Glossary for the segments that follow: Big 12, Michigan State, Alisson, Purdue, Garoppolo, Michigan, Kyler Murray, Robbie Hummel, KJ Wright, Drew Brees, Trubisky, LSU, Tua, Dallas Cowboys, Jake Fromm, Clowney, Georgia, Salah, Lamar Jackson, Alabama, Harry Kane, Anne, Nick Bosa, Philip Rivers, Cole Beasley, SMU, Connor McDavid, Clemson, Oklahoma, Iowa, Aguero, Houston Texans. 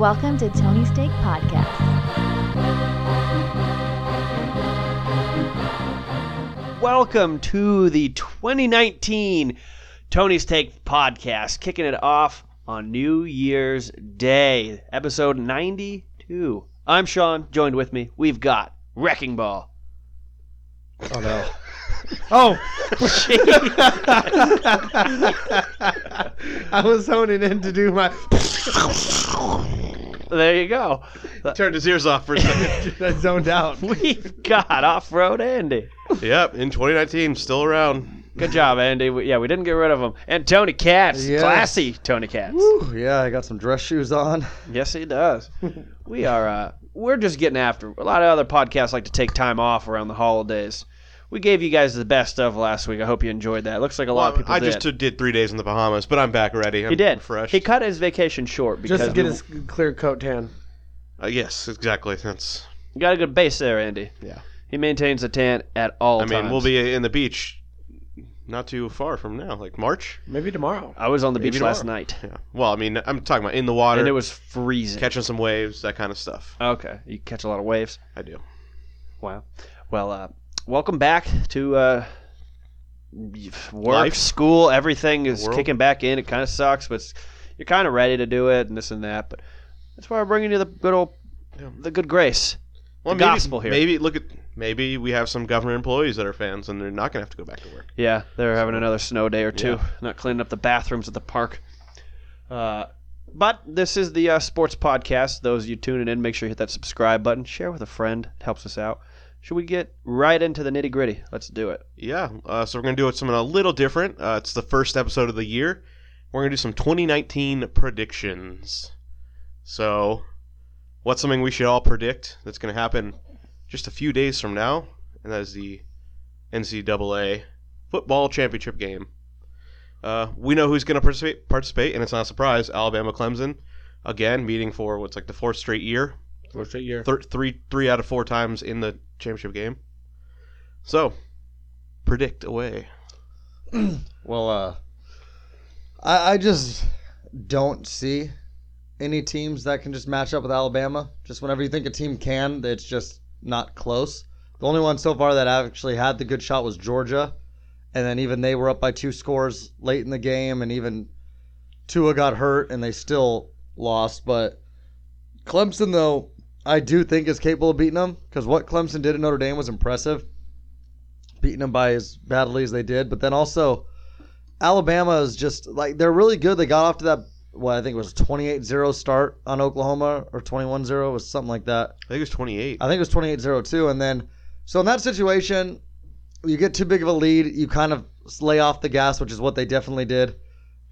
Welcome to Tony's Take Podcast. Welcome to the 2019 Tony's Take Podcast, kicking it off on New Year's Day, episode 92. I'm Sean, joined with me, we've got Wrecking Ball. Oh, no. Oh, I was honing in to do my... There you go. Turned his ears off for a second. I zoned out. We've got Off-Road Andy. Yep, in 2019, still around. Good job, Andy. We didn't get rid of him. And Tony Katz, yes. Classy Tony Katz. Woo, yeah, I got some dress shoes on. Yes, he does. We are, we're just getting after. A lot of other podcasts like to take time off around the holidays. We gave you guys the best stuff last week. I hope you enjoyed that. It looks like a lot of people did. I just did 3 days in the Bahamas, but I'm back already. He did. Refreshed. He cut his vacation short. Because just to get his clear coat tan. Yes, exactly. That's... You got a good base there, Andy. Yeah. He maintains a tan at all times. I mean, we'll be in the beach not too far from now, like March. Maybe tomorrow. I was on the beach last night. Yeah. Well, I mean, I'm talking about in the water. And it was freezing. Catching some waves, that kind of stuff. Okay. You catch a lot of waves? I do. Wow. Well, welcome back to work, life, school, everything is kicking back in. It kind of sucks, but you're kind of ready to do it and this and that. But that's why we're bringing you the good old, the good grace, gospel here. Maybe we have some government employees that are fans, and they're not going to have to go back to work. Yeah, they're having another snow day or two, not cleaning up the bathrooms at the park. But this is the sports podcast. Those of you tuning in, make sure you hit that subscribe button. Share with a friend. It helps us out. Should we get right into the nitty-gritty? Let's do it. Yeah, so we're going to do something a little different. It's the first episode of the year. We're going to do some 2019 predictions. So what's something we should all predict that's going to happen just a few days from now? And that is the NCAA football championship game. We know who's going to participate, and it's not a surprise. Alabama, Clemson, again, meeting for what's like the fourth straight year. Fourth straight year. Three out of 4 times in the championship game. So, predict away. Well, I just don't see any teams that can just match up with Alabama. Just whenever you think a team can, it's just not close. The only one so far that actually had the good shot was Georgia. And then even they were up by 2 scores late in the game. And even Tua got hurt and they still lost. But Clemson, though, I do think is capable of beating them, because what Clemson did at Notre Dame was impressive, beating them by as badly as they did. But then also, Alabama is just, like, they're really good. They got off to that, I think it was a 28-0 start on Oklahoma, or 21-0, was something like that. I think it was 28. I think it was 28-0 too. And then, so in that situation, you get too big of a lead, you kind of lay off the gas, which is what they definitely did.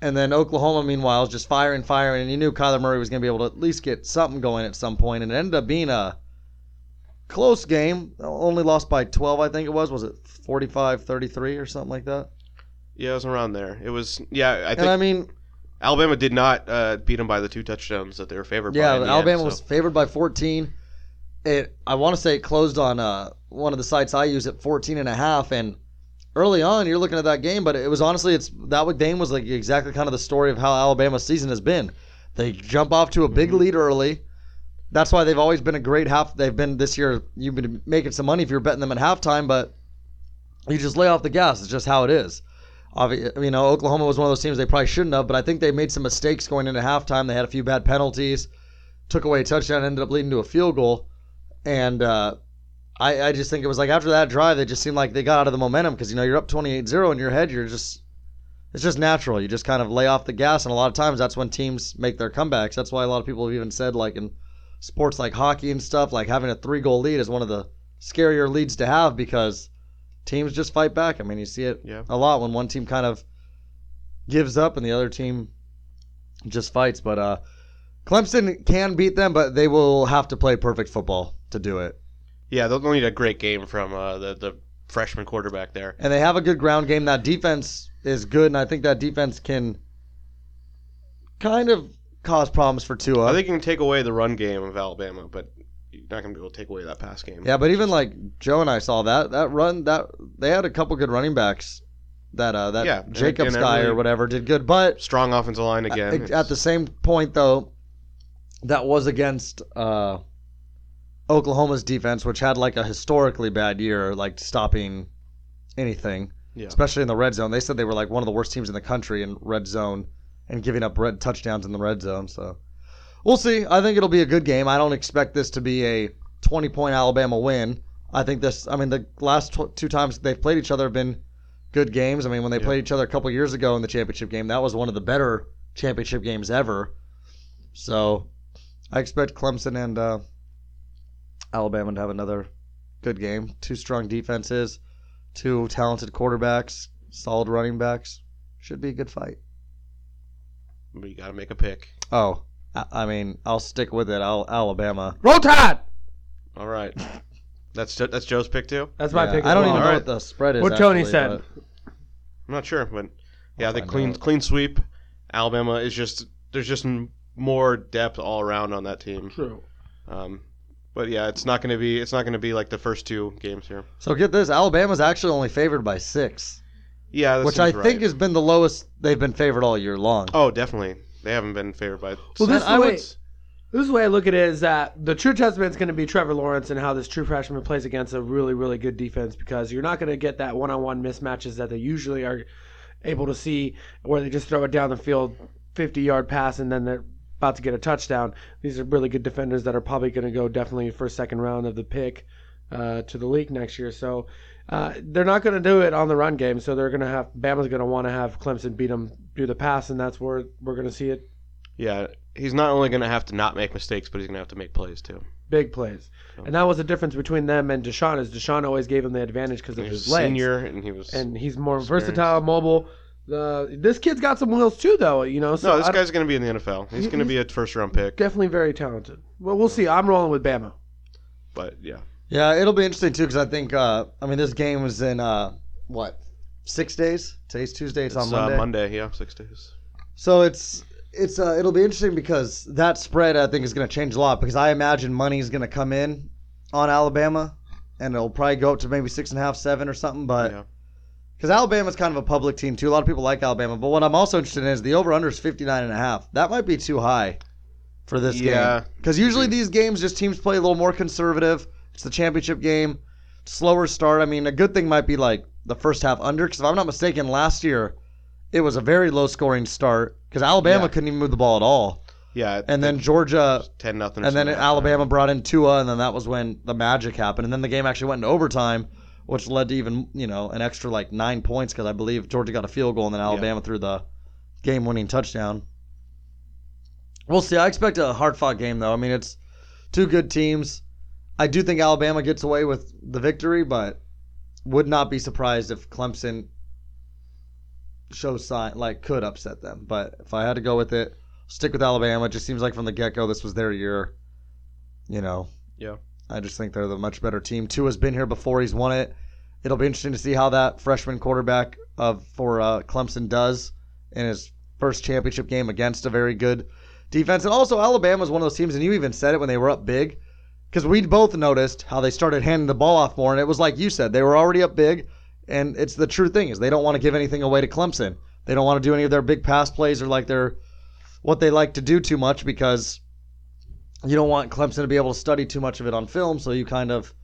And then Oklahoma, meanwhile, is just firing, and you knew Kyler Murray was going to be able to at least get something going at some point, and it ended up being a close game. Only lost by 12, I think it was. Was it 45-33 or something like that? Yeah, it was around there. It was, I think. And I mean, Alabama did not beat them by the 2 touchdowns that they were favored by. Yeah, Alabama was favored by 14. I want to say it closed on one of the sites I use at 14.5, and early on, you're looking at that game, but it was honestly, that game was like exactly kind of the story of how Alabama's season has been. They jump off to a big lead early. That's why they've always been a great half. They've been this year. You've been making some money if you're betting them at halftime, but you just lay off the gas. It's just how it is. Oklahoma was one of those teams they probably shouldn't have, but I think they made some mistakes going into halftime. They had a few bad penalties, took away a touchdown, ended up leading to a field goal, and I just think it was like after that drive, they just seemed like they got out of the momentum because, you're up 28-0 in your head. It's just natural. You just kind of lay off the gas, and a lot of times that's when teams make their comebacks. That's why a lot of people have even said, like, in sports like hockey and stuff, like having a 3-goal lead is one of the scarier leads to have because teams just fight back. I mean, you see it a lot when one team kind of gives up and the other team just fights. But Clemson can beat them, but they will have to play perfect football to do it. Yeah, they'll need a great game from the freshman quarterback there. And they have a good ground game. That defense is good, and I think that defense can kind of cause problems for Tua. I think you can take away the run game of Alabama, but you're not going to be able to take away that pass game. Yeah, but even like Joe and I saw that run, that they had a couple good running backs. Jacobs guy or whatever did good, but strong offensive line again. At the same point, though, that was against Oklahoma's defense, which had like a historically bad year, like stopping anything, especially in the red zone. They said they were like one of the worst teams in the country in red zone and giving up red touchdowns in the red zone. So we'll see. I think it'll be a good game. I don't expect this to be a 20-point Alabama win. I think this, I mean, the last two times they've played each other have been good games. I mean, when they played each other a couple years ago in the championship game, that was one of the better championship games ever. So I expect Clemson and Alabama to have another good game. Two strong defenses, two talented quarterbacks, solid running backs. Should be a good fight. But you got to make a pick. Oh, I mean, I'll stick with it. Alabama. Roll Tide! All right. That's Joe's pick, too? That's my pick. I don't even know what the spread is. What Tony said. I'm not sure, but yeah, the clean sweep. Alabama is just – there's just more depth all around on that team. True. But, yeah, it's not going to be like the first two games here. So, get this. Alabama's actually only favored by 6. Yeah, which I think has been the lowest they've been favored all year long. Oh, definitely. They haven't been favored by. Well, this way I look at it is that the true testament is going to be Trevor Lawrence and how this true freshman plays against a really, really good defense, because you're not going to get that one-on-one mismatches that they usually are able to see, where they just throw it down the field, 50-yard pass, and then they're about to get a touchdown. These are really good defenders that are probably going to go definitely first, second round of the pick to the league next year. So they're not going to do it on the run game. So they're going to have Bama's going to want to have Clemson beat them through the pass, and that's where we're going to see it. Yeah, he's not only going to have to not make mistakes, but he's going to have to make plays too. Big plays, so. And that was the difference between them and Deshaun. Is Deshaun always gave him the advantage because of his legs. Senior, and he's more versatile, mobile. This kid's got some wheels too, though. You know, so this guy's going to be in the NFL. He's going to be a first-round pick. Definitely very talented. Well, we'll see. I'm rolling with Bama. But yeah. Yeah, it'll be interesting, too, because I think, this game was in, 6 days? Today's Tuesday, it's on Monday. Monday, yeah, 6 days. So it's it'll be interesting because that spread, I think, is going to change a lot, because I imagine money is going to come in on Alabama, and it'll probably go up to maybe 6.5, 7 or something. But because Alabama's kind of a public team, too. A lot of people like Alabama. But what I'm also interested in is the over-under is 59.5. That might be too high for this game. Because usually these games, just teams play a little more conservative. It's the championship game, slower start. I mean, a good thing might be like the first half under, because if I'm not mistaken, last year it was a very low-scoring start because Alabama couldn't even move the ball at all. Yeah, and then Georgia 10-0, and then Alabama brought in Tua, and then that was when the magic happened. And then the game actually went into overtime, which led to even an extra like 9 points, because I believe Georgia got a field goal and then Alabama threw the game-winning touchdown. We'll see. I expect a hard-fought game though. I mean, it's two good teams. I do think Alabama gets away with the victory, but would not be surprised if Clemson shows sign could upset them. But if I had to go with it, stick with Alabama. It just seems like from the get-go this was their year. Yeah. I just think they're the much better team. Tua's been here before. He's won it. It'll be interesting to see how that freshman quarterback for Clemson does in his first championship game against a very good defense. And also Alabama's one of those teams, and you even said it when they were up big, because we both noticed how they started handing the ball off more, and it was like you said, they were already up big, and it's the true thing is they don't want to give anything away to Clemson. They don't want to do any of their big pass plays or like what they like to do too much, because you don't want Clemson to be able to study too much of it on film, so you kind of,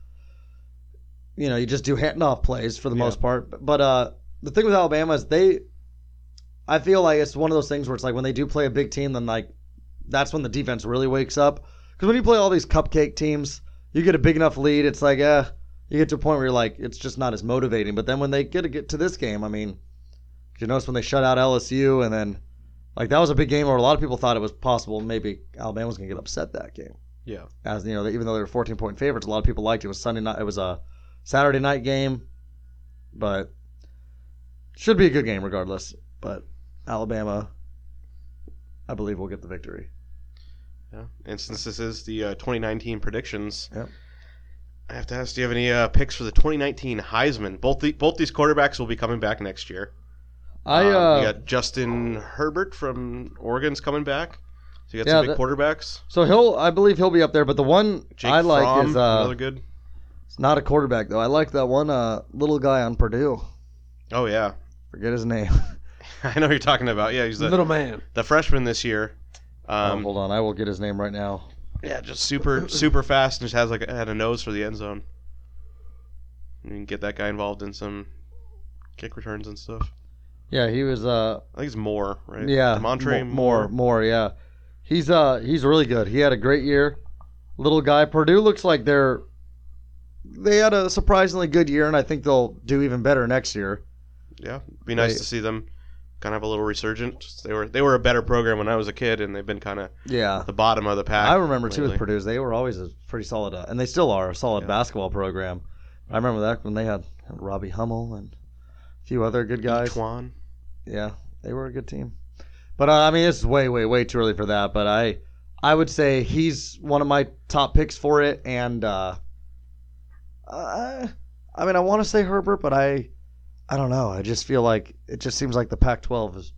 you just do handoff plays for the most part. But the thing with Alabama is I feel like it's one of those things where it's like when they do play a big team, then that's when the defense really wakes up. Because when you play all these cupcake teams, you get a big enough lead, it's like, you get to a point where you're like, it's just not as motivating. But then when they get to this game, I mean, you notice when they shut out LSU, and then, that was a big game where a lot of people thought it was possible maybe Alabama was going to get upset that game. Yeah. As, even though they were 14-point favorites, a lot of people liked it. It was Sunday night. It was a Saturday night game, but should be a good game regardless. But Alabama, I believe, will get the victory. Yeah. And since this is the 2019 predictions, I have to ask, do you have any picks for the 2019 Heisman? Both these quarterbacks will be coming back next year. You got Justin Herbert from Oregon's coming back. So you got some big quarterbacks. So I believe he'll be up there. But the one Jake I like Fromm, is another good. It's not a quarterback though. I like that one little guy on Purdue. Oh yeah, forget his name. I know who you're talking about. Yeah, he's the little man, the freshman this year. Hold on, I will get his name right now. Yeah, just super fast, and just had a nose for the end zone. You can get that guy involved in some kick returns and stuff. Yeah, he was. I think it's Moore, right? Yeah, Montre Moore. Yeah, he's really good. He had a great year. Little guy. Purdue looks like they had a surprisingly good year, and I think they'll do even better next year. Yeah, it'd be nice to see them kind of a little resurgent. They were a better program when I was a kid, and they've been kind of the bottom of the pack. I remember lately, too, with Purdue's, they were always a pretty solid, and they still are a solid basketball program. I remember that when they had Robbie Hummel and a few other good guys. Twan. Yeah, they were a good team. But I mean, it's way too early for that. But I would say he's one of my top picks for it, and I mean, I want to say Herbert, but I don't know. I just feel like it just seems like the Pac-12 is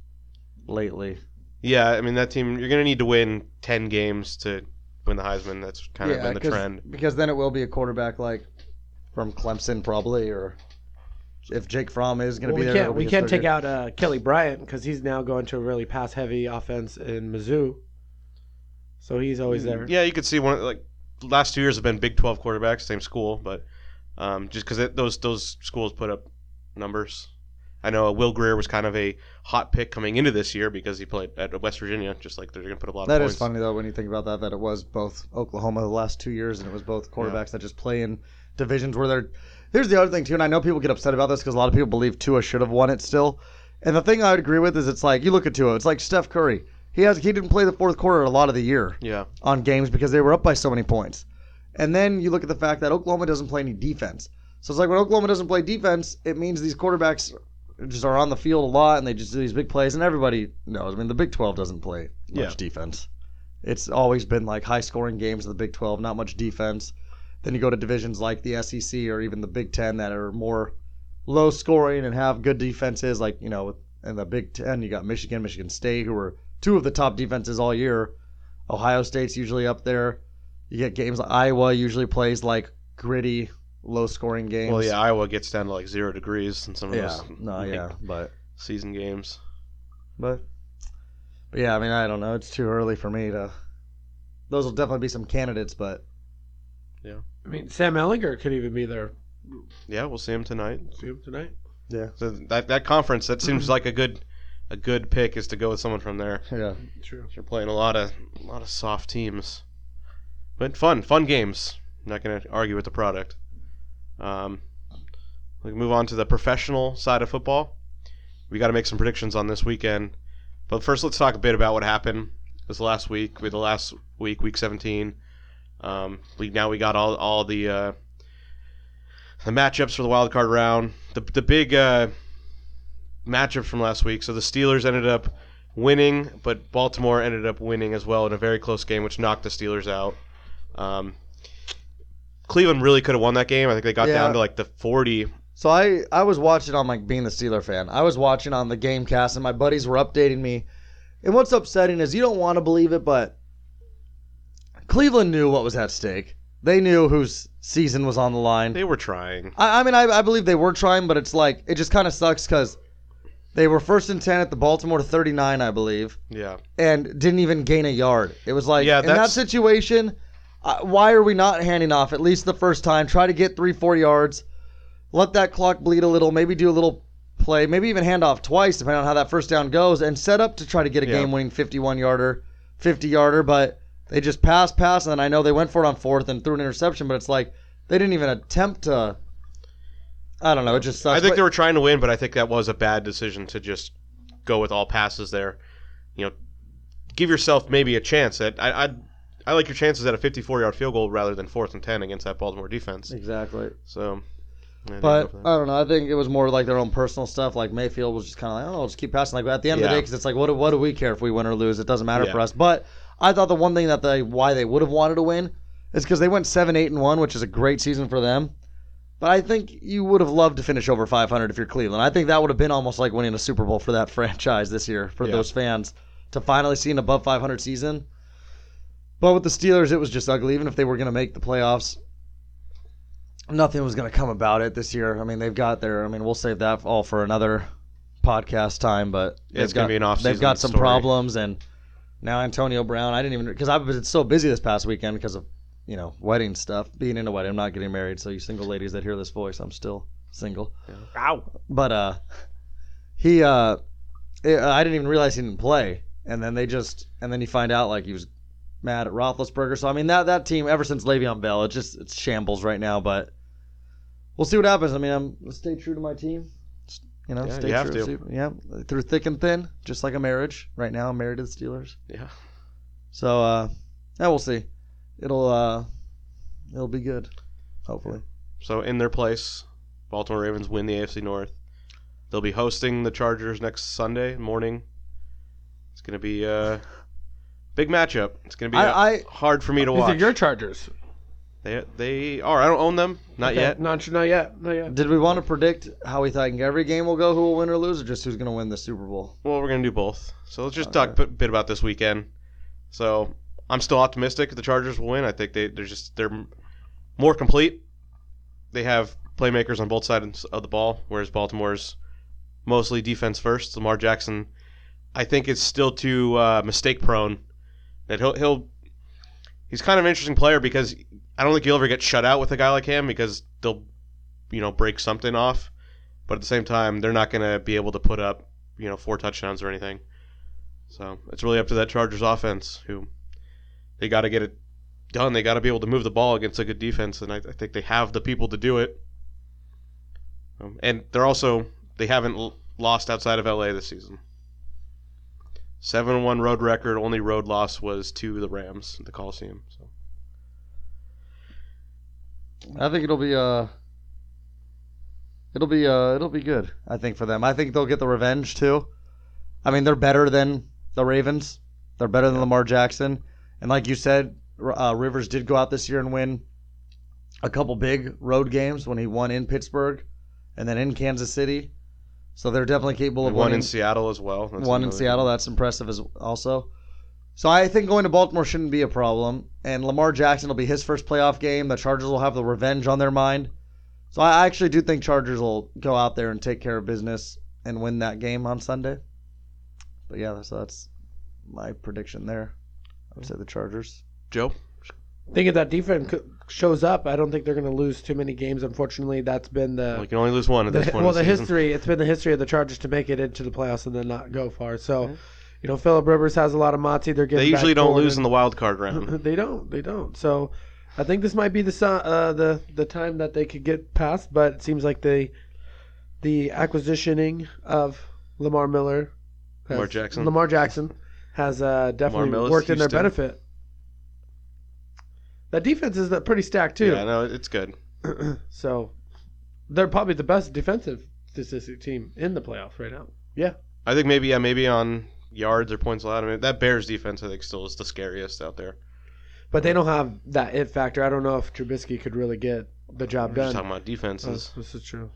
lately. Yeah, I mean, that team, you're going to need to win 10 games to win the Heisman. That's kind of been the trend. Because then it will be a quarterback like from Clemson probably, or if Jake Fromm is going to be there. We can't take out Kelly Bryant because he's now going to a really pass-heavy offense in Mizzou. So he's always there. Yeah, you could see the last 2 years have been Big 12 quarterbacks, same school, but just because those schools put up numbers. I know Will Greer was kind of a hot pick coming into this year because he played at West Virginia, just like they're going to put up a lot of points. That is funny, though, when you think about that it was both Oklahoma the last 2 years, and it was both quarterbacks that just play in divisions where they're – here's the other thing, too, and I know people get upset about this because a lot of people believe Tua should have won it still. And the thing I would agree with is it's like you look at Tua, it's like Steph Curry. He didn't play the fourth quarter a lot of the year on games because they were up by so many points. And then you look at the fact that Oklahoma doesn't play any defense. So it's like when Oklahoma doesn't play defense, it means these quarterbacks just are on the field a lot and they just do these big plays. And everybody knows, I mean, the Big 12 doesn't play much defense. It's always been like high-scoring games in the Big 12, not much defense. Then you go to divisions like the SEC or even the Big Ten that are more low-scoring and have good defenses. Like, you know, in the Big Ten, you got Michigan, Michigan State, who are two of the top defenses all year. Ohio State's usually up there. You get games like Iowa usually plays like gritty, low-scoring games. Well, yeah, Iowa gets down to like 0 degrees in some of those season games. But yeah, I mean, I don't know. It's too early for me to. Those will definitely be some candidates, but yeah. I mean, Sam Ehlinger could even be there. Yeah, we'll see him tonight. Yeah. So that conference, that seems like a good pick is to go with someone from there. Yeah, true. You're playing a lot of soft teams, but fun games. I'm not going to argue with the product. We can move on to the professional side of football. We got to make some predictions on this weekend, but first let's talk a bit about what happened this last week. With the last week, Week 17, we got all the matchups for the wild card round. The big matchup from last week. So the Steelers ended up winning, but Baltimore ended up winning as well in a very close game, which knocked the Steelers out. Cleveland really could have won that game. I think they got down to like the 40. So I was watching on, like, being the Steeler fan, I was watching on the GameCast, and my buddies were updating me. And what's upsetting is you don't want to believe it, but Cleveland knew what was at stake. They knew whose season was on the line. They were trying. I mean, I believe they were trying, but it's like it just kind of sucks because they were 1st and 10 at the Baltimore 39, I believe. Yeah. And didn't even gain a yard. It was like, in that situation, why are we not handing off at least the first time? Try to get 3-4 yards. Let that clock bleed a little. Maybe do a little play. Maybe even hand off twice, depending on how that first down goes. And set up to try to get a game-winning 51-yarder, 50-yarder. But they just pass. And then I know they went for it on 4th and threw an interception. But it's like they didn't even attempt to. I don't know. It just sucks. I think they were trying to win, but I think that was a bad decision to just go with all passes there. You know, give yourself maybe a chance. I like your chances at a 54-yard field goal rather than 4th and 10 against that Baltimore defense. Exactly. So, but I don't know. I think it was more like their own personal stuff. Like Mayfield was just kind of like, oh, I'll just keep passing. Like at the end of the day, because it's like, what do we care if we win or lose? It doesn't matter for us. But I thought the one thing that why they would have wanted to win is because they went 7-8-1, which is a great season for them. But I think you would have loved to finish over 500 if you're Cleveland. I think that would have been almost like winning a Super Bowl for that franchise this year, for those fans, to finally see an above 500 season. But with the Steelers, it was just ugly. Even if they were going to make the playoffs, nothing was going to come about it this year. I mean, they've got their – I mean, we'll save that all for another podcast time, but it's going to be an off-season they've got some problems, and Now Antonio Brown, I didn't even, because I've been so busy this past weekend because of, you know, wedding stuff, being in a wedding. I'm not getting married, so you single ladies that hear this voice, I'm still single. Yeah. Ow. But I didn't even realize he didn't play, and then you find out like he was mad at Roethlisberger. So I mean that team ever since Le'Veon Bell, it's shambles right now. But we'll see what happens. I mean, I'm stay true to my team. You know, yeah, stay true. Yeah, through thick and thin, just like a marriage. Right now, I'm married to the Steelers. Yeah. So yeah, we'll see. It'll be good, hopefully. So in their place, Baltimore Ravens win the AFC North. They'll be hosting the Chargers next Sunday morning. It's going to be a big matchup. It's going to be hard for me to watch. These are your Chargers. They are. I don't own them. Not yet. Not yet. Did we want to predict how we think every game will go, who will win or lose, or just who's going to win the Super Bowl? Well, we're going to do both. So let's just talk a bit about this weekend. So I'm still optimistic the Chargers will win. I think they're more complete. They have playmakers on both sides of the ball, whereas Baltimore's mostly defense first. Lamar Jackson, I think, is still too mistake prone. That he's kind of an interesting player because I don't think you'll ever get shut out with a guy like him because they'll, you know, break something off. But at the same time, they're not going to be able to put up, you know, 4 touchdowns or anything. So it's really up to that Chargers offense, who they got to get it done. They got to be able to move the ball against a good defense, and I think they have the people to do it. And they're also, they haven't lost outside of LA this season. 7-1 road record. Only road loss was to the Rams at the Coliseum. So I think it'll be good. I think for them. I think they'll get the revenge too. I mean, they're better than the Ravens. They're better than Lamar Jackson. And like you said, Rivers did go out this year and win a couple big road games when he won in Pittsburgh and then in Kansas City. So they're definitely capable of winning. One in Seattle as well. One in Seattle. That's impressive as also. So I think going to Baltimore shouldn't be a problem. And Lamar Jackson will be his first playoff game. The Chargers will have the revenge on their mind. So I actually do think Chargers will go out there and take care of business and win that game on Sunday. But yeah, so that's my prediction there. I would say the Chargers. Joe? I think if that defense shows up, I don't think they're going to lose too many games. Unfortunately, that's been the... Well, you can only lose one at this point. Well, it's been the history of the Chargers to make it into the playoffs and then not go far. So, okay. You know, Philip Rivers has a lot of moxie. They usually don't lose in the wild card round. They don't. So, I think this might be the time that they could get past. But it seems like the acquisitioning of Lamar Jackson has definitely worked in their benefit. That defense is pretty stacked, too. Yeah, no, it's good. So, they're probably the best defensive statistic team in the playoffs right now. Yeah. I think maybe on yards or points allowed. I mean, that Bears defense, I think, still is the scariest out there. But they don't have that it factor. I don't know if Trubisky could really get the job done. We're just talking about defenses. Oh, this is true.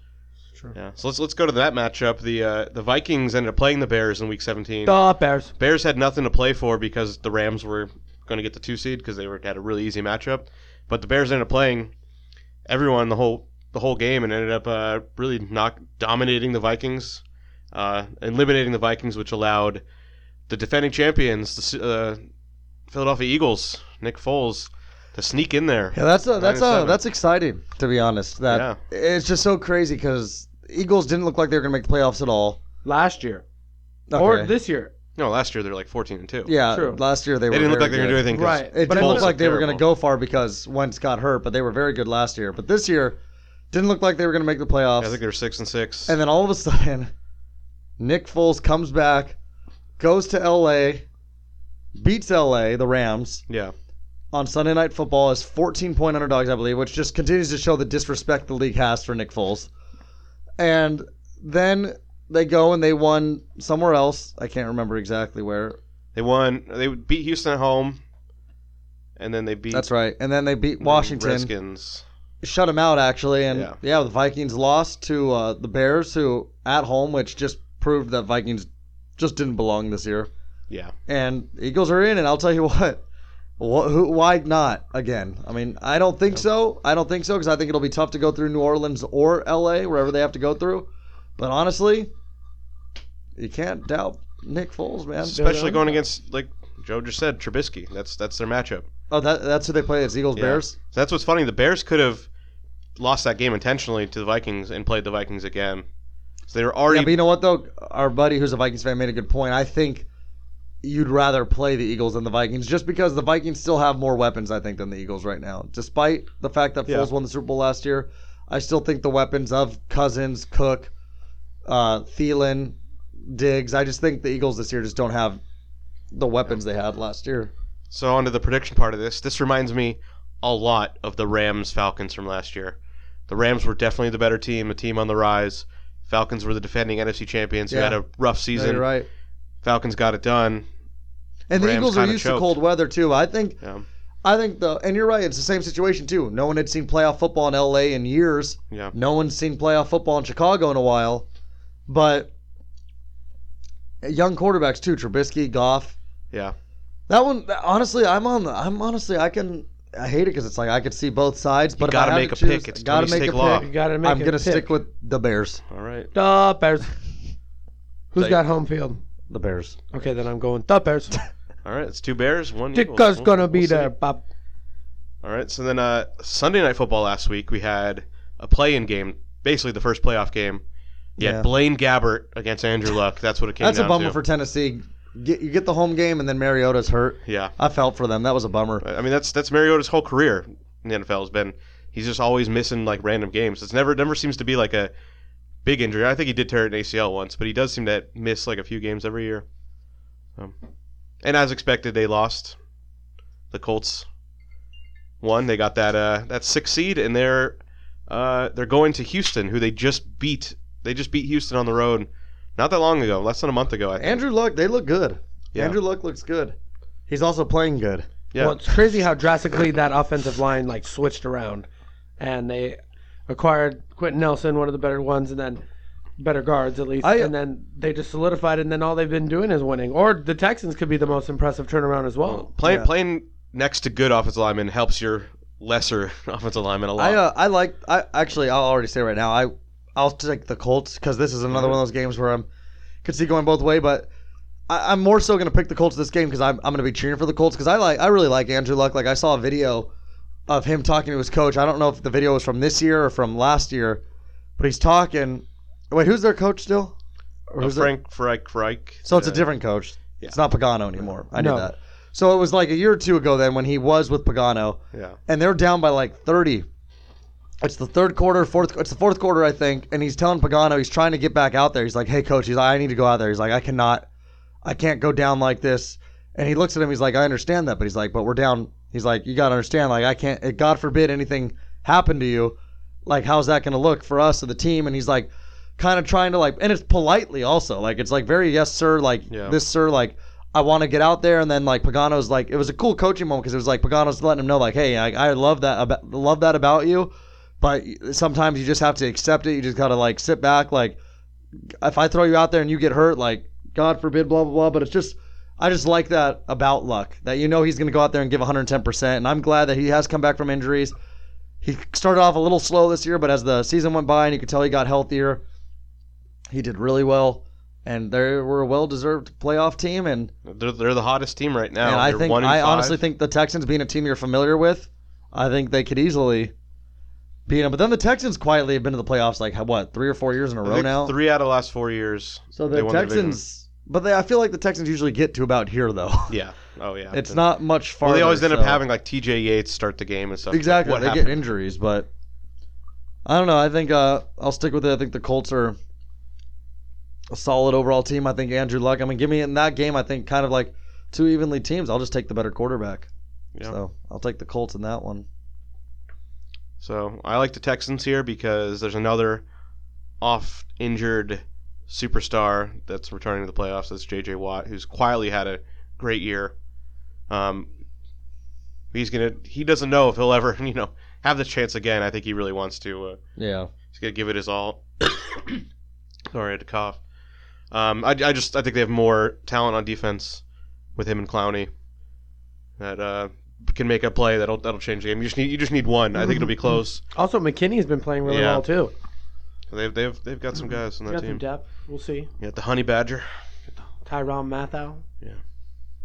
Yeah. So let's go to that matchup. The Vikings ended up playing the Bears in Week 17. The Bears. Bears had nothing to play for because the Rams were going to get the 2 seed because they had a really easy matchup. But the Bears ended up playing everyone the whole game and ended up really dominating the Vikings, eliminating the Vikings, which allowed the defending champions, the Philadelphia Eagles, Nick Foles, to sneak in there. Yeah, that's exciting, to be honest. It's just so crazy because Eagles didn't look like they were going to make the playoffs at all last year, okay. Or this year. No, last year they were like 14-2. Yeah, true. Last year they didn't look like they were going to do anything. Right, it didn't look like they were going to go far because Wentz got hurt, but they were very good last year. But this year didn't look like they were going to make the playoffs. Yeah, I think they were 6-6. And then all of a sudden, Nick Foles comes back, goes to L.A., beats L.A. the Rams. Yeah. On Sunday Night Football as 14-point underdogs, I believe, which just continues to show the disrespect the league has for Nick Foles. And then they go and they won somewhere else. I can't remember exactly where. They won. They beat Houston at home, and then they beat. That's right. And then they beat Washington. Redskins. Shut them out, actually. And yeah the Vikings lost to the Bears, who at home, which just proved that Vikings just didn't belong this year. Yeah. And Eagles are in, and I'll tell you what. Why not again? I mean, I don't think so. I don't think so because I think it'll be tough to go through New Orleans or L.A., wherever they have to go through. But honestly, you can't doubt Nick Foles, man. Especially going against, like, Joe just said Trubisky. That's their matchup. Oh, that's who they play. It's Eagles, Bears. So that's what's funny. The Bears could have lost that game intentionally to the Vikings and played the Vikings again. So they were already. Yeah, but you know what though? Our buddy, who's a Vikings fan, made a good point. I think you'd rather play the Eagles than the Vikings, just because the Vikings still have more weapons, I think, than the Eagles right now. Despite the fact that Foles won the Super Bowl last year, I still think the weapons of Cousins, Cook, Thielen, Diggs. I just think the Eagles this year just don't have the weapons they had last year. So on to the prediction part of this. This reminds me a lot of the Rams-Falcons from last year. The Rams were definitely the better team, a team on the rise. Falcons were the defending NFC champions who had a rough season. No, you're right. Falcons got it done. And the Eagles are used to cold weather too. I think and you're right, it's the same situation too. No one had seen playoff football in LA in years. Yeah. No one's seen playoff football in Chicago in a while. But young quarterbacks too, Trubisky, Goff. Yeah. That one, honestly, I hate it because it's like I could see both sides, but got to make a pick. It's got to make a pick. I'm going to stick with the Bears. All right. The Bears. Who's got home field? The Bears. Okay, then I'm going the Bears. All right, it's two Bears, one Eagles. Chicago's going to be there, Bob. All right, so then Sunday Night Football last week, we had a play-in game, basically the first playoff game. You had Blaine Gabbert against Andrew Luck. That's what it came down to. That's a bummer for Tennessee. You get the home game, and then Mariota's hurt. Yeah. I felt for them. That was a bummer. I mean, that's Mariota's whole career in the NFL has been. He's just always missing, like, random games. It's never seems to be like a big injury. I think he did tear an ACL once, but he does seem to miss like a few games every year. And as expected, they lost. The Colts won. They got that 6th seed, and they're going to Houston, who they just beat. They just beat Houston on the road not that long ago, less than a month ago, I think. Andrew Luck, they look good. Yeah. Andrew Luck looks good. He's also playing good. Yeah. Well, it's crazy how drastically that offensive line like switched around, and they acquired Quentin Nelson, one of the better ones, and then better guards at least, and then they just solidified, and then all they've been doing is winning. Or the Texans could be the most impressive turnaround as well. Playing next to good offensive linemen helps your lesser offensive linemen a lot. I'll already say right now, I'll take the Colts because this is another one of those games where I could see going both way, but I'm more so going to pick the Colts this game because I'm going to be cheering for the Colts because I really like Andrew Luck. Like I saw a video of him talking to his coach. I don't know if the video was from this year or from last year, but he's talking. Wait, who's their coach still? Frank Reich. So it's a different coach. Yeah. It's not Pagano anymore. I knew that. So it was like a year or two ago then when he was with Pagano. Yeah. And they're down by like 30. It's the fourth quarter, I think, and he's telling Pagano he's trying to get back out there. He's like, hey, coach, I need to go out there. He's like, I can't go down like this. And he looks at him, he's like, I understand that, but he's like, but we're down. He's like, you got to understand, like, I can't, God forbid anything happened to you. Like, how's that going to look for us or the team? And he's like, kind of trying to, like, and it's politely also. Like, it's like very, yes, sir, like, this, sir, like, I want to get out there. And then, like, Pagano's like, it was a cool coaching moment because it was like Pagano's letting him know, like, hey, I love that about you. But sometimes you just have to accept it. You just got to, like, sit back. Like, if I throw you out there and you get hurt, like, God forbid, blah, blah, blah. But it's just, I just like that about Luck, that you know he's going to go out there and give 110%. And I'm glad that he has come back from injuries. He started off a little slow this year, but as the season went by and you could tell he got healthier, he did really well. And they were a well-deserved playoff team. And they're the hottest team right now. And I honestly think the Texans, being a team you're familiar with, I think they could easily beat them. But then the Texans quietly have been to the playoffs like, what, 3 or 4 years in a row now? 3 out of the last 4 years. So the Texans, I feel like the Texans usually get to about here, though. Yeah. Oh, yeah. It's not much farther. Well, they always end up having, like, TJ Yates start the game and stuff. Exactly. Like, they get injuries, but I don't know. I think I'll stick with it. I think the Colts are a solid overall team. I think Andrew Luck, I mean, give me in that game, I think kind of like two evenly teams. I'll just take the better quarterback. Yeah. So I'll take the Colts in that one. So I like the Texans here because there's another oft-injured superstar that's returning to the playoffs. That's J.J. Watt, who's quietly had a great year. He doesn't know if he'll ever, have the chance again. I think he really wants to. He's gonna give it his all. Sorry, I had to cough. I think they have more talent on defense with him and Clowney that can make a play that'll change the game. You just need one. I think it'll be close. Also, McKinney's been playing really well too. They've got some guys on that team. Some depth. We'll see. You got the Honey Badger. Tyrann Mathieu. Yeah.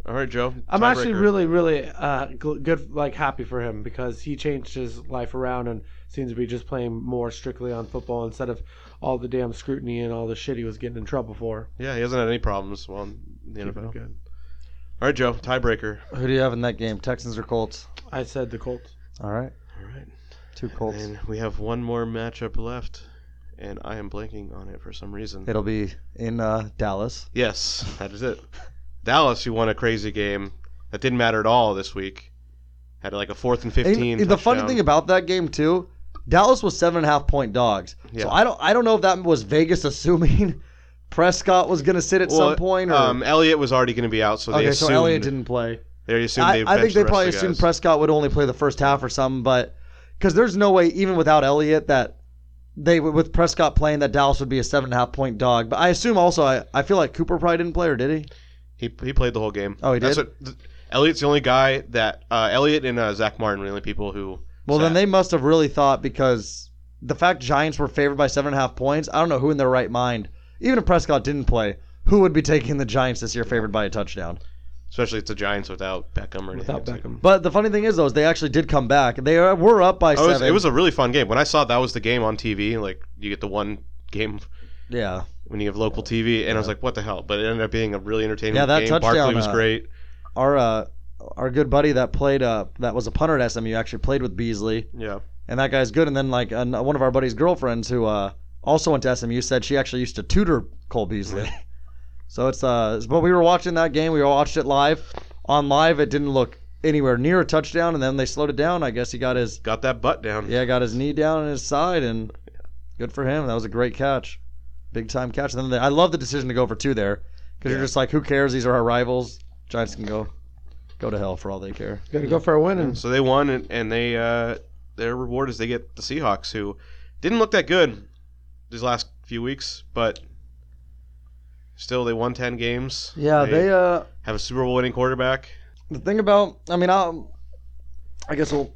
All right, Joe. I'm actually really happy for him because he changed his life around and seems to be just playing more strictly on football instead of all the damn scrutiny and all the shit he was getting in trouble for. Yeah, he hasn't had any problems while in the NFL. Good. All right, Joe. Tiebreaker. Who do you have in that game, Texans or Colts? I said the Colts. All right. Two Colts. And we have one more matchup left, and I am blanking on it for some reason. It'll be in Dallas. Yes, that is it. Dallas, who won a crazy game that didn't matter at all this week, had like a 4th and 15. And the funny thing about that game too, Dallas was 7.5 point dogs. Yeah. So I don't know if that was Vegas assuming Prescott was going to sit at some point. Or... Elliott was already going to be out, so they assumed. Okay, so Elliott didn't play. They assumed I think they probably assumed Prescott would only play the first half or something, but because there's no way even without Elliott that they with Prescott playing that Dallas would be a 7.5 point dog. But I assume also I feel like Cooper probably didn't play, or did he? He played the whole game. Oh, he did. Elliott's the only guy that Elliott and Zach Martin were the only people who. Well, then they must have really thought because the fact Giants were favored by 7.5 points. I don't know who in their right mind, even if Prescott didn't play, who would be taking the Giants this year favored by a touchdown. Especially it's the Giants without Beckham or anything. But the funny thing is, though, is they actually did come back. They were up by 7. It was a really fun game. When I saw that was the game on TV, like you get the one game. Yeah. When you have local TV, and I was like, what the hell? But it ended up being a really entertaining game. Touchdown. Barkley was great. Our good buddy that played, that was a punter at SMU, actually played with Beasley. Yeah. And that guy's good. And then like one of our buddy's girlfriends who also went to SMU said she actually used to tutor Cole Beasley. Yeah. So it's but we were watching that game. We watched it live. On live, it didn't look anywhere near a touchdown, and then they slowed it down. I guess he got that butt down. Yeah, got his knee down on his side, and good for him. That was a great catch, big time catch. And then I love the decision to go for two there because you're just like, who cares? These are our rivals. Giants can go to hell for all they care. Got to go for a win. And so they won, and they their reward is they get the Seahawks, who didn't look that good these last few weeks, but. Still, they won 10 games. Yeah, they have a Super Bowl winning quarterback. The thing about, I guess we'll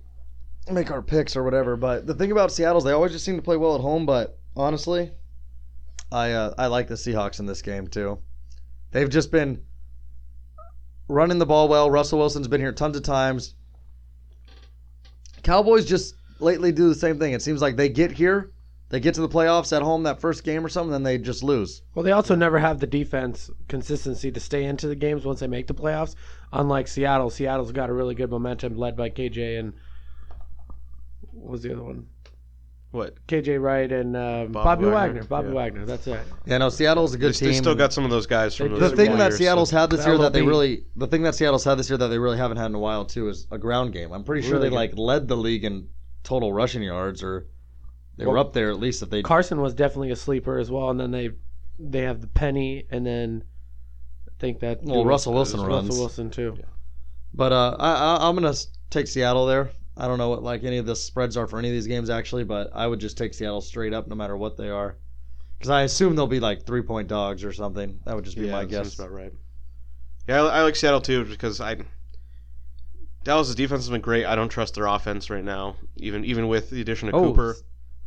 make our picks or whatever, but the thing about Seattle is they always just seem to play well at home, but honestly, I like the Seahawks in this game too. They've just been running the ball well. Russell Wilson's been here tons of times. Cowboys just lately do the same thing. It seems like they get here. They get to the playoffs at home that first game or something, then they just lose. Well, they also never have the defense consistency to stay into the games once they make the playoffs. Unlike Seattle, Seattle's got a really good momentum led by KJ and what was the other one? What? KJ Wright and Bobby Wagner. Wagner, that's it. Yeah, no, Seattle's a good team. They still got some of those guys from those the thing that Seattle's had this year that they really haven't had in a while too is a ground game. I'm pretty sure they led the league in total rushing yards or. They were up there at least. Carson was definitely a sleeper as well, and then they have the Penny, and then I think that Russell Wilson runs. Russell Wilson too. Yeah. But I'm gonna take Seattle there. I don't know what any of the spreads are for any of these games actually, but I would just take Seattle straight up no matter what they are, because I assume they'll be 3-point dogs or something. That would just be my guess. Sounds about right. Yeah, I like Seattle too because Dallas' defense has been great. I don't trust their offense right now, even with the addition of Cooper.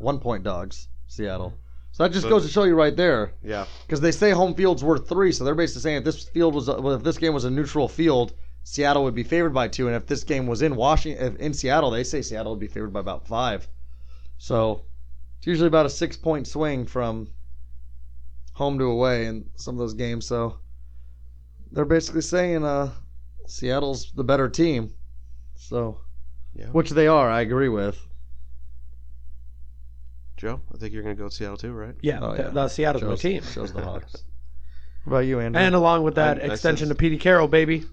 1-point dogs, Seattle. So that just goes to show you right there. Yeah. Because they say home field's worth 3, so they're basically saying if this game was a neutral field, Seattle would be favored by 2, and if this game was in Washington, in Seattle, they say Seattle would be favored by about 5. So it's usually about a 6-point swing from home to away in some of those games. So they're basically saying Seattle's the better team. So, which they are. I agree with. Joe, I think you're going to go to Seattle too, right? Yeah, Seattle's my team. Shows the Hawks. What about you, Andrew? And along with that, extension to Petey Carroll, baby.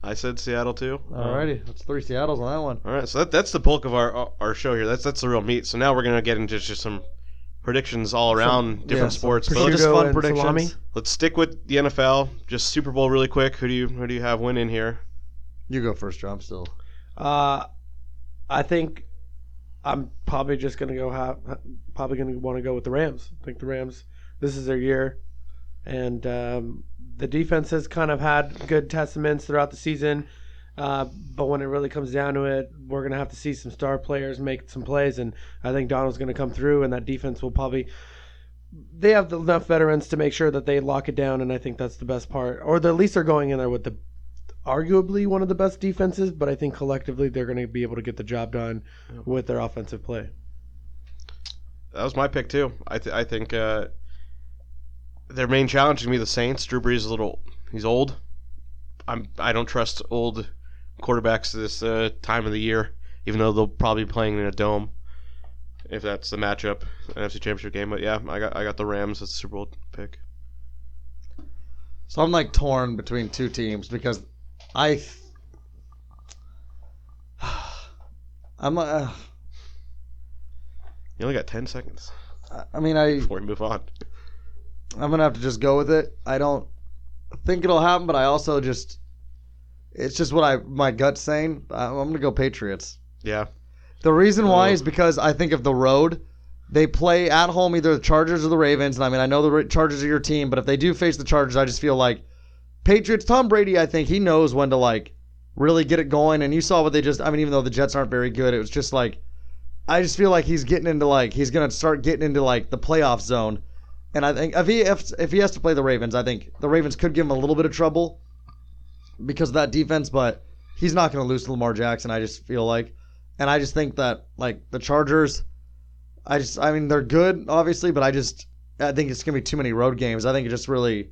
I said Seattle too. Alrighty, that's 3 Seattles on that one. All right, so that's the bulk of our show here. That's the real meat. So now we're going to get into just some predictions all around different sports. But just fun predictions. Salami. Let's stick with the NFL. Just Super Bowl really quick. Who do you have winning here? You go first, John. Still. I think. I'm probably just going to go with the Rams. I think the Rams, this is their year. And the defense has kind of had good testaments throughout the season. But when it really comes down to it, we're going to have to see some star players make some plays. And I think Donald's going to come through, and that defense will probably – they have enough veterans to make sure that they lock it down, and I think that's the best part. Or at least they're going in there with the arguably one of the best defenses, but I think collectively they're going to be able to get the job done with their offensive play. That was my pick too. I think their main challenge is going to be the Saints. Drew Brees is a little – he's old. I don't trust old quarterbacks this time of the year, even though they'll probably be playing in a dome if that's the matchup, an NFC Championship game. But, yeah, I got the Rams as the Super Bowl pick. So I'm, like, torn between two teams because I'm you only got 10 seconds. Before we move on. I'm going to have to just go with it. I don't think it'll happen, but I also just – it's just what my gut's saying. I'm going to go Patriots. Yeah. The reason why is because I think of the road. They play at home either the Chargers or the Ravens. And, I know the Chargers are your team, but if they do face the Chargers, I just feel like Patriots, Tom Brady, I think he knows when to, really get it going. And you saw what they just – even though the Jets aren't very good, it was just like – I just feel like he's getting into, he's going to start getting into, the playoff zone. And I think if he has to play the Ravens, I think the Ravens could give him a little bit of trouble because of that defense, but he's not going to lose to Lamar Jackson, I just feel like. And I just think that, the Chargers, they're good, obviously, but I think it's going to be too many road games. I think it just really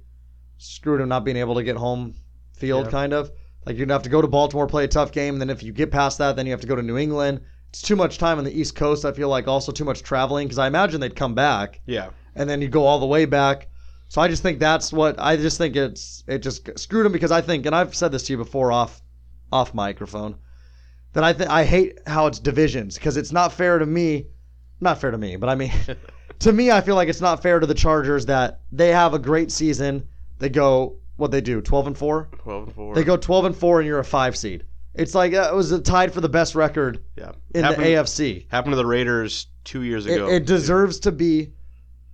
screwed him not being able to get home field, kind of. You're going to have to go to Baltimore, play a tough game, and then if you get past that, then you have to go to New England. It's too much time on the East Coast, I feel like, also too much traveling, because I imagine they'd come back. Yeah. And then you go all the way back. So I just think that's what – it just screwed him because I think – and I've said this to you before off microphone – that I hate how it's divisions because it's not fair to me. Not fair to me, but to me I feel like it's not fair to the Chargers that they have a great season. They go – what they do, 12-4? 12-4. They go 12-4 and you're a 5 seed. It's it was tied for the best record in the AFC. Happened to the Raiders 2 years ago. It deserves to be –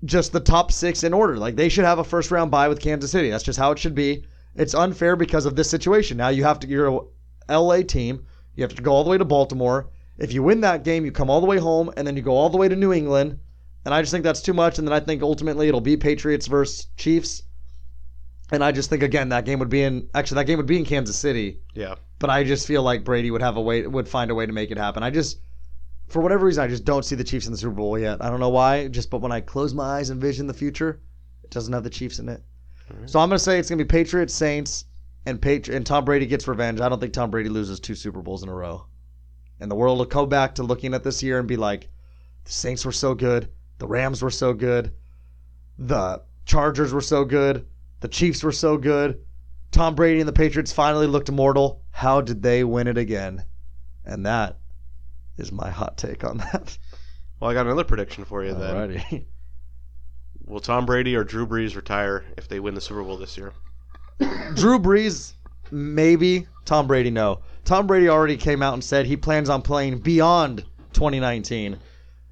just the top six in order. They should have a first round bye with Kansas City. That's just how it should be. It's unfair because of this situation. Now you're a LA team. You have to go all the way to Baltimore. If you win that game, you come all the way home, and then you go all the way to New England. And I just think that's too much. And then I think ultimately it'll be Patriots versus Chiefs. And I just think again that game would be in Kansas City. Yeah. But I just feel like Brady would find a way to make it happen. For whatever reason, I just don't see the Chiefs in the Super Bowl yet. I don't know why, but when I close my eyes and vision the future, it doesn't have the Chiefs in it. Right. So I'm going to say it's going to be Patriots, Saints, and Tom Brady gets revenge. I don't think Tom Brady loses 2 Super Bowls in a row. And the world will go back to looking at this year and be like, the Saints were so good, the Rams were so good, the Chargers were so good, the Chiefs were so good, Tom Brady and the Patriots finally looked immortal. How did they win it again? And that is my hot take on that. Well, I got another prediction for you then. Alrighty. Will Tom Brady or Drew Brees retire if they win the Super Bowl this year? Drew Brees, maybe. Tom Brady, no. Tom Brady already came out and said he plans on playing beyond 2019.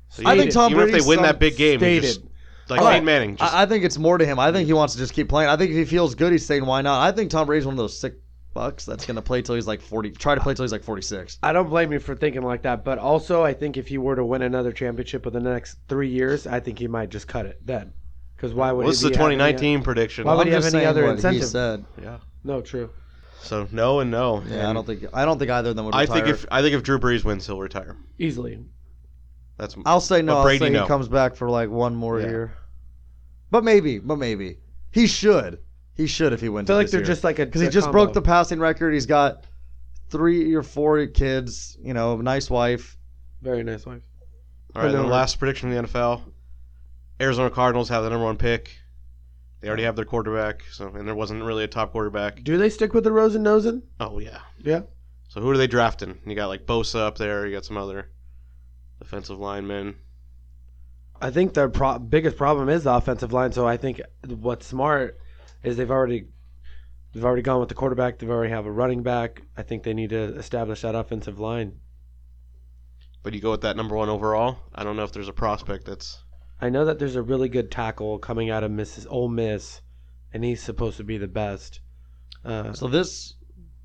So I think Tom Brady, even if they win that big game, he just, Peyton Manning. I think it's more to him. I think he wants to just keep playing. I think if he feels good, he's saying, why not? I think Tom Brady's one of those sick Bucks that's going to play till he's 40. Try to play till he's 46. I don't blame you for thinking like that, but also I think if he were to win another championship within the next 3 years, I think he might just cut it then. Because why would? What's the 2019 prediction? Why would he have any other incentive? He said. Yeah. No, true. So no and no. Yeah, and I don't think either of them would retire. I think if Drew Brees wins, he'll retire easily. I'll say no. I'll say he comes back for one more year, but maybe he should. He should if he wins. I feel like they're just because he just broke the passing record. He's got 3 or 4 kids. Nice wife. Very nice wife. All right. Then the last prediction in the NFL: Arizona Cardinals have the #1 pick. They already have their quarterback. And there wasn't really a top quarterback. Do they stick with the Rosen-Nosen? Oh yeah. Yeah. So who are they drafting? You got Bosa up there. You got some other defensive linemen. I think their biggest problem is the offensive line. So I think what's smart is they've already gone with the quarterback. They've already have a running back. I think they need to establish that offensive line. But you go with that #1 overall? I don't know if there's a prospect that's... I know that there's a really good tackle coming out of Ole Miss, and he's supposed to be the best. So this...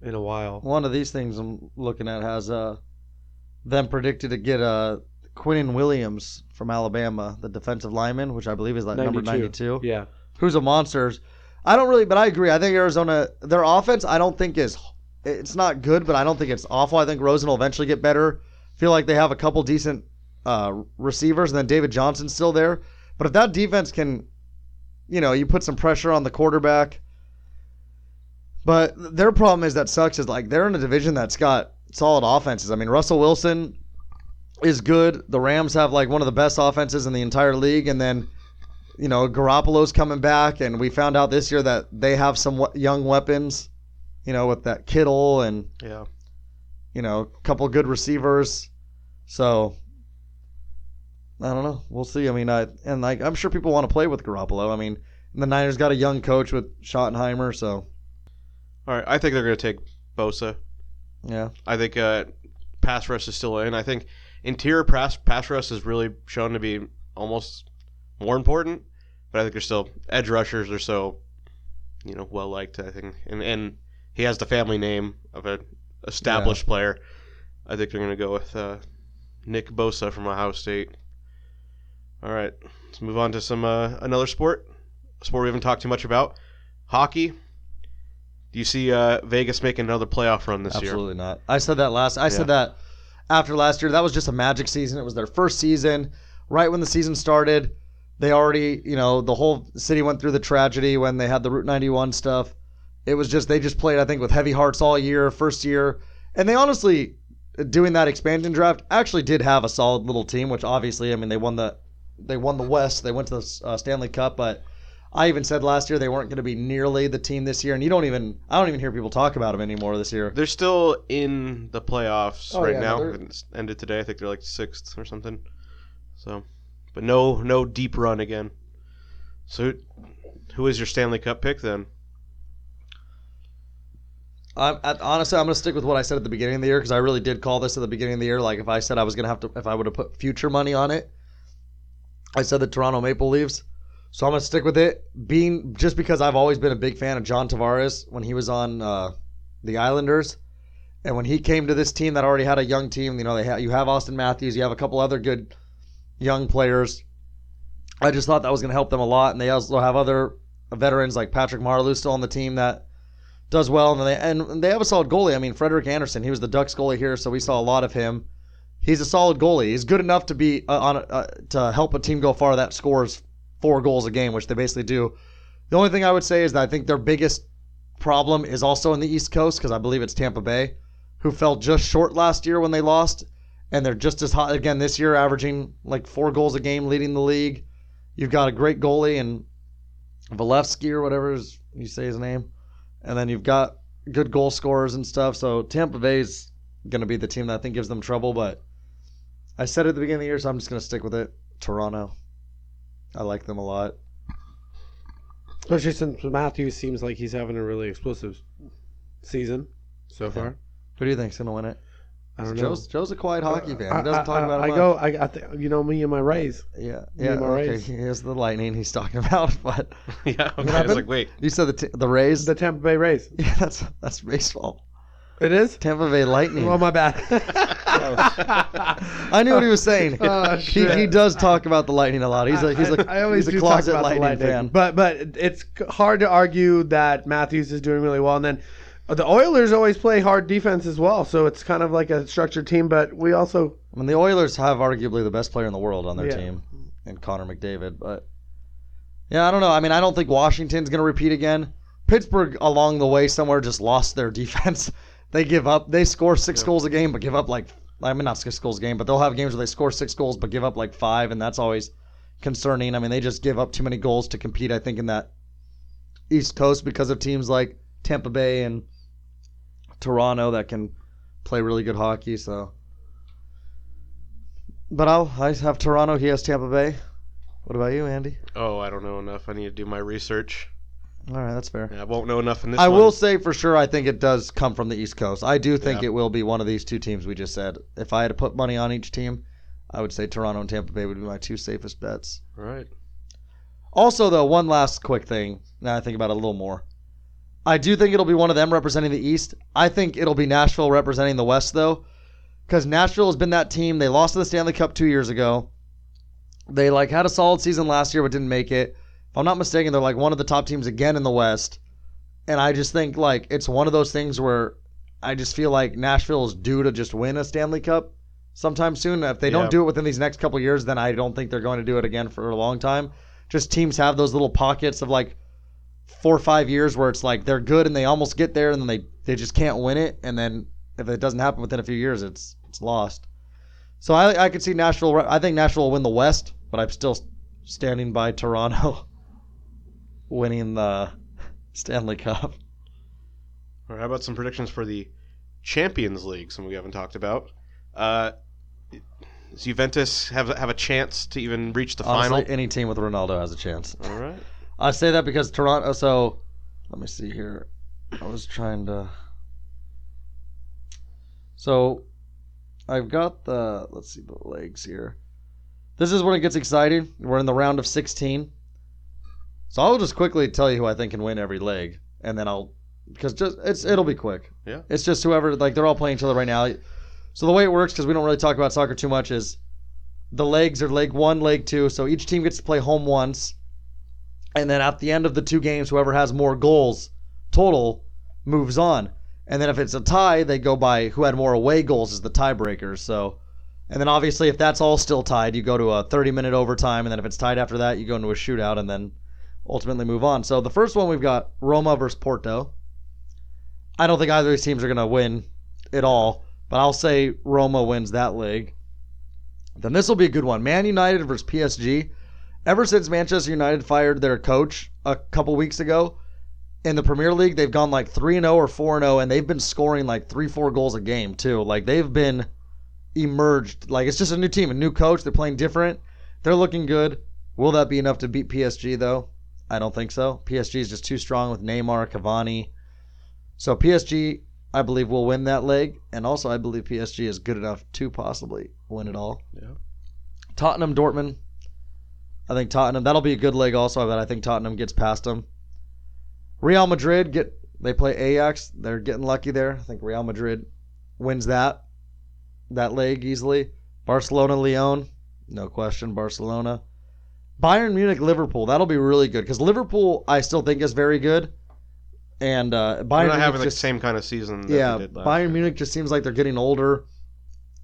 in a while. One of these things I'm looking at has them predicted to get Quinnen Williams from Alabama, the defensive lineman, which I believe is 92. Number 92. Yeah. Who's a monster. I don't really, but I agree. I think Arizona, their offense, I don't think is it's not good, but I don't think it's awful. I think Rosen will eventually get better. I feel like they have a couple decent receivers, and then David Johnson's still there. But if that defense can, you know, you put some pressure on the quarterback. But their problem is that sucks is like they're in a division that's got solid offenses. I mean, Russell Wilson is good. The Rams have like one of the best offenses in the entire league. And then, you know, Garoppolo's coming back. And we found out this year that they have some young weapons, you know, with that Kittle and, yeah, you know, a couple good receivers. So I don't know. We'll see. I mean, and I'm sure people want to play with Garoppolo. I mean, the Niners got a young coach with Schottenheimer. So. All right, I think they're going to take Bosa. Yeah. I think pass rush is still in. I think interior pass rush is really shown to be almost more important, but I think they're still edge rushers are so, you know, well liked, I think. And he has the family name of an established player. I think they're going to go with Nick Bosa from Ohio State. All right, let's move on to some another sport. A sport we haven't talked too much about. Hockey. Do you see Vegas making another playoff run this year? Absolutely not. I said that after last year. That was just a magic season. It was their first season. Right when the season started, they already, you know, the whole city went through the tragedy when they had the Route 91 stuff. It was just, they just played, I think, with heavy hearts all year, first year. And they honestly, doing that expansion draft, actually did have a solid little team, which obviously, I mean, they won the West. They went to the Stanley Cup, but I even said last year they weren't going to be nearly the team this year, and I don't even hear people talk about them anymore this year. They're still in the playoffs now. It ended today. I think they're like sixth or something. So, but no deep run again. So, who is your Stanley Cup pick then? Honestly, I'm going to stick with what I said at the beginning of the year because I really did call this at the beginning of the year. Like if I said I was going to have to, if I would have put future money on it, I said the Toronto Maple Leafs. So I'm going to stick with it, being just because I've always been a big fan of John Tavares when he was on the Islanders. And when he came to this team that already had a young team, you know, you have Austin Matthews, you have a couple other good young players. I just thought that was going to help them a lot. And they also have other veterans like Patrick Marleau still on the team that does well. And they have a solid goalie. I mean, Frederik Andersen, he was the Ducks goalie here, so we saw a lot of him. He's a solid goalie. He's good enough to be to help a team go far that scores 4 goals a game, which they basically do. The only thing I would say is that I think their biggest problem is also in the East Coast, because I believe it's Tampa Bay, who fell just short last year when they lost, and they're just as hot again this year, averaging like 4 goals a game, leading the league. You've got a great goalie in Volevsky or whatever you say his name, and then you've got good goal scorers and stuff, so Tampa Bay's going to be the team that I think gives them trouble, but I said it at the beginning of the year, so I'm just going to stick with it. Toronto. I like them a lot. Especially since Matthews seems like he's having a really explosive season so far. Who do you think's going to win it? I don't know. Joe's a quiet hockey fan. He doesn't talk about it much. You know, me and my Rays. Yeah. Here's the Lightning he's talking about. But yeah, okay. I was like, wait. You said the Rays? The Tampa Bay Rays. Yeah, that's baseball. It is? Tampa Bay Lightning. Oh, my bad. I knew what he was saying. Oh, he does talk about the Lightning a lot. He's a closet Lightning fan. But it's hard to argue that Matthews is doing really well. And then the Oilers always play hard defense as well. So it's kind of like a structured team. But we also... I mean, the Oilers have arguably the best player in the world on their team in Connor McDavid. But yeah, I don't know. I mean, I don't think Washington's going to repeat again. Pittsburgh, along the way, somewhere just lost their defense. They give up. They score 6 goals a game, but give up not 6 goals a game, but they'll have games where they score 6 goals, but give up 5, and that's always concerning. I mean, they just give up too many goals to compete, I think, in that East Coast because of teams like Tampa Bay and Toronto that can play really good hockey. So, but I have Toronto. He has Tampa Bay. What about you, Andy? Oh, I don't know enough. I need to do my research. All right, that's fair. Yeah, I won't know enough in this one. I will say for sure I think it does come from the East Coast. I do think it will be one of these two teams we just said. If I had to put money on each team, I would say Toronto and Tampa Bay would be my two safest bets. All right. Also, though, one last quick thing. Now I think about it a little more. I do think it'll be one of them representing the East. I think it'll be Nashville representing the West, though, because Nashville has been that team. They lost to the Stanley Cup 2 years ago. They had a solid season last year but didn't make it. If I'm not mistaken, they're one of the top teams again in the West. And I just think it's one of those things where I just feel like Nashville is due to just win a Stanley Cup sometime soon. If they don't do it within these next couple of years, then I don't think they're going to do it again for a long time. Just teams have those little pockets of like 4 or 5 years where it's like they're good and they almost get there and then they just can't win it. And then if it doesn't happen within a few years, it's lost. So I could see Nashville. I think Nashville will win the West, but I'm still standing by Toronto winning the Stanley Cup. All right, how about some predictions for the Champions League? Something we haven't talked about. Does Juventus have a chance to even reach the final? Honestly, any team with Ronaldo has a chance. All right. I say that because Toronto. So let me see here. I was trying to. So I've got the. Let's see the legs here. This is when it gets exciting. We're in the round of 16. So I'll just quickly tell you who I think can win every leg, and then I'll. Because just it'll be quick. Yeah. It's just whoever, like, they're all playing each other right now. So the way it works, because we don't really talk about soccer too much, is the legs are leg one, leg two. So each team gets to play home once. And then at the end of the two games, whoever has more goals total moves on. And then if it's a tie, they go by who had more away goals as the tiebreaker. So, and then obviously if that's all still tied, you go to a 30-minute overtime. And then if it's tied after that, you go into a shootout and then ultimately move on. So the first one we've got Roma versus Porto. I don't think either of these teams are going to win at all, but I'll say Roma wins that league. Then this will be a good one. Man United versus PSG. Ever since Manchester United fired their coach a couple weeks ago, in the Premier League, they've gone like 3-0 or 4-0, and they've been scoring like 3-4 goals a game too. Like, they've been emerged. Like, it's just a new team, a new coach. They're playing different. They're looking good. Will that be enough to beat PSG, though? I don't think so. PSG is just too strong with Neymar, Cavani. So PSG, I believe, will win that leg. And also, I believe PSG is good enough to possibly win it all. Yeah. Tottenham, Dortmund. I think Tottenham, that'll be a good leg also. But I think Tottenham gets past them. Real Madrid, they play Ajax. They're getting lucky there. I think Real Madrid wins that leg easily. Barcelona, Lyon. No question, Barcelona. Bayern Munich, Liverpool. That'll be really good. Because Liverpool, I still think, is very good. And Bayern Munich having the same kind of season that they did last year. Bayern Munich just seems like they're getting older.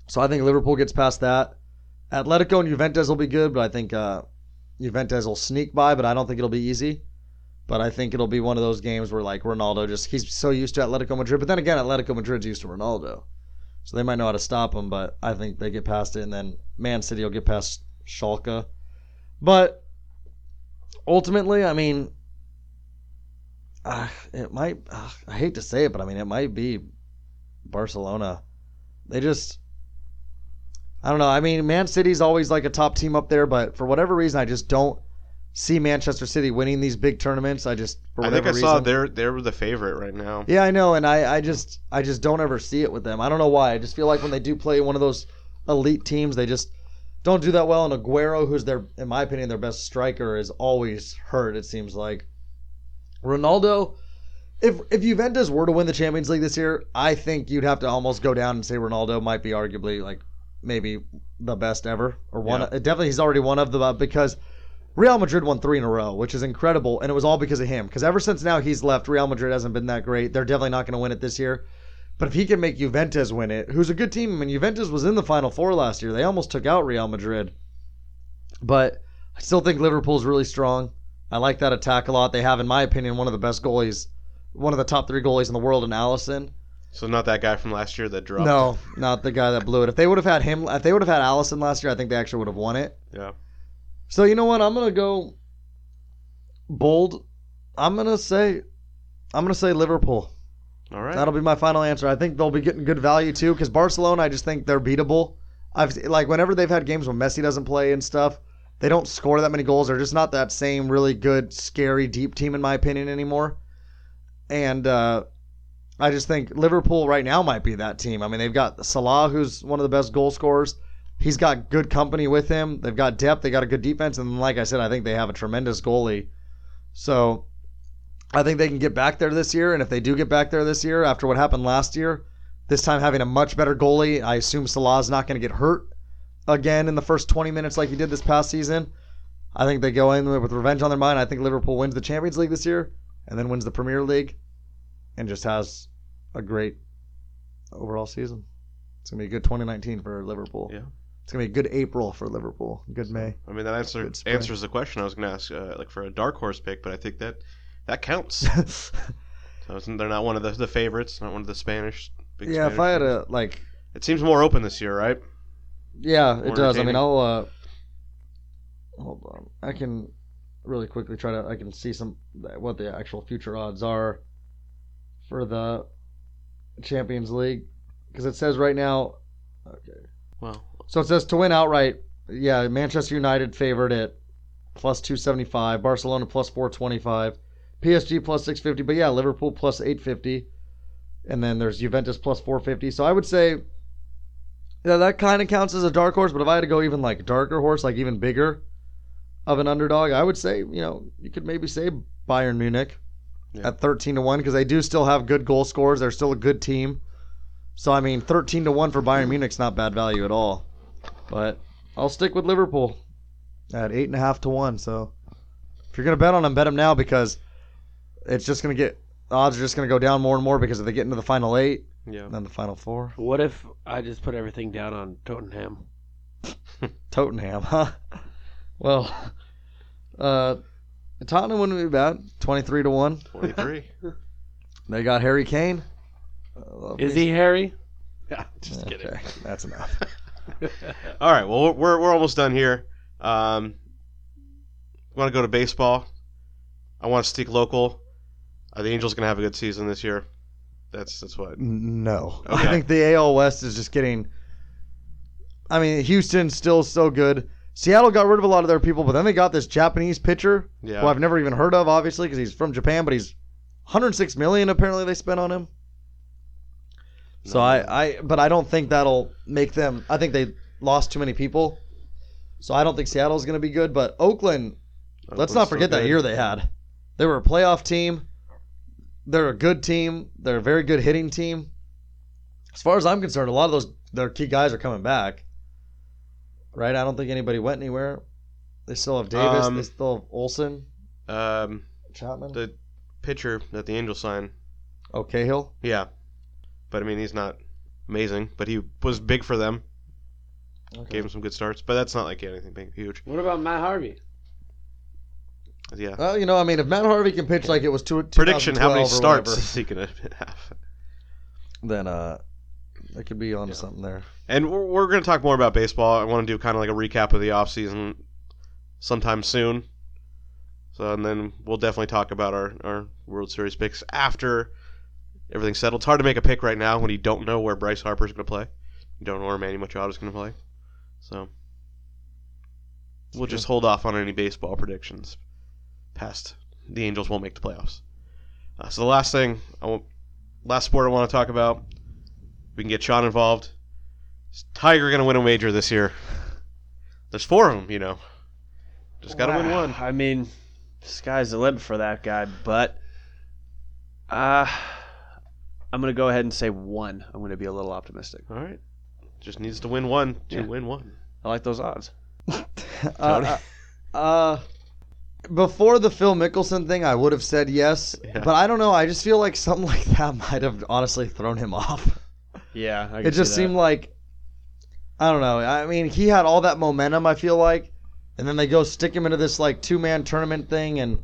So I think Liverpool gets past that. Atletico and Juventus will be good, but I think Juventus will sneak by, but I don't think it'll be easy. But I think it'll be one of those games where, like, Ronaldo just – he's so used to Atletico Madrid. But then again, Atletico Madrid's used to Ronaldo. So they might know how to stop him, but I think they get past it. And then Man City will get past Schalke. But ultimately, I mean – I hate to say it, but I mean, it might be Barcelona. They just, I don't know. I mean, Man City's always like a top team up there, but for whatever reason, I just don't see Manchester City winning these big tournaments. I think I saw they're the favorite right now. Yeah, I know. And I just don't ever see it with them. I don't know why. I just feel like when they do play one of those elite teams, they just don't do that well. And Aguero, who's in my opinion, their best striker, is always hurt. It seems like. Ronaldo, if Juventus were to win the Champions League this year, I think you'd have to almost go down and say Ronaldo might be arguably like maybe the best ever or one. Yeah. Definitely, he's already one of them because Real Madrid won 3 in a row, which is incredible, and it was all because of him. Because ever since now he's left, Real Madrid hasn't been that great. They're definitely not going to win it this year. But if he can make Juventus win it, who's a good team, I mean Juventus was in the Final Four last year. They almost took out Real Madrid, but I still think Liverpool's really strong. I like that attack a lot. They have, in my opinion, one of the best goalies, one of the top 3 goalies in the world in Alisson. So not that guy from last year that dropped. No, not the guy that blew it. If they would have had him, if they would have had Alisson last year, I think they actually would have won it. Yeah. So you know what? I'm gonna go bold. I'm gonna say Liverpool. All right. That'll be my final answer. I think they'll be getting good value too, because Barcelona, I just think they're beatable. I've like whenever they've had games when Messi doesn't play and stuff. They don't score that many goals. They're just not that same really good, scary, deep team, in my opinion, anymore. And I just think Liverpool right now might be that team. I mean, they've got Salah, who's one of the best goal scorers. He's got good company with him. They've got depth. They got a good defense. And like I said, I think they have a tremendous goalie. So I think they can get back there this year. And if they do get back there this year, after what happened last year, this time having a much better goalie, I assume Salah's not going to get hurt again in the first 20 minutes like he did this past season. I think they go in with revenge on their mind. I think Liverpool wins the Champions League this year and then wins the Premier League and just has a great overall season. It's going to be a good 2019 for Liverpool. Yeah. It's going to be a good April for Liverpool. Good May. I mean, that answers the question I was going to ask, like for a dark horse pick, but I think that counts. So they're not one of the favorites, not one of the Spanish. Big Spanish if I had a, like... It seems more open this year, right? Yeah, more it does. I mean, I'll... hold on. I can really quickly try to... I can see what the actual future odds are for the Champions League. Because it says right now... Okay. Well... So it says to win outright, yeah, Manchester United favored at plus 275, Barcelona plus 425, PSG plus 650, but yeah, Liverpool plus 850, and then there's Juventus plus 450. So I would say that kind of counts as a dark horse, but if I had to go even like darker horse, like even bigger of an underdog, I would say, you could maybe say Bayern Munich at 13-1 because they do still have good goal scorers. They're still a good team. So, I mean, 13-1 for Bayern Munich's not bad value at all. But I'll stick with Liverpool at 8.5-1. So if you're going to bet on them, bet them now because it's just going to get – odds are just going to go down more and more because if they get into the final 8 and then the final 4. What if I just put everything down on Tottenham? Tottenham, huh? Well, Tottenham wouldn't be bad, 23-1. 23. They got Harry Kane. Is he Harry? Yeah, just kidding. That's enough. All right, well, we're almost done here. Want to go to baseball? I want to stick local. Are the Angels going to have a good season this year? That's what. No, okay. I think the AL West is just getting. I mean, Houston's still so good. Seattle got rid of a lot of their people, but then they got this Japanese pitcher who I've never even heard of, obviously, because he's from Japan. But he's $106 million apparently they spent on him. So but I don't think that'll make them. I think they lost too many people, so I don't think Seattle's going to be good. But Oakland, let's not forget that year they had. They were a playoff team. They're a good team. They're a very good hitting team. As far as I'm concerned, a lot of their key guys are coming back. Right? I don't think anybody went anywhere. They still have Davis. They still have Olsen. Chapman. The pitcher that the Angels signed. Oh, Cahill? Yeah. But, I mean, he's not amazing. But he was big for them. Okay. Gave him some good starts. But that's not like anything big, huge. What about Matt Harvey? Yeah. Well, I mean, if Matt Harvey can pitch like it was 2012 prediction how many starts is he going to have? Then that could be on to something there. And we're going to talk more about baseball. I want to do kind of like a recap of the offseason sometime soon. So, and then we'll definitely talk about our World Series picks after everything's settled. It's hard to make a pick right now when you don't know where Bryce Harper's going to play. You don't know where Manny Machado's going to play. So we'll just hold off on any baseball predictions past the Angels won't make the playoffs. So the last thing, last sport I want to talk about, we can get Sean involved. Is Tiger going to win a major this year? There's four of them, Just got to win one. I mean, the sky's the limit for that guy, but I'm going to go ahead and say one. I'm going to be a little optimistic. All right. Just needs to win one to win one. I like those odds. Before the Phil Mickelson thing, I would have said yes. Yeah. But I don't know. I just feel like something like that might have honestly thrown him off. Yeah, I can see that. It just seemed like, I don't know. I mean, he had all that momentum, I feel like. And then they go stick him into this like two-man tournament thing. And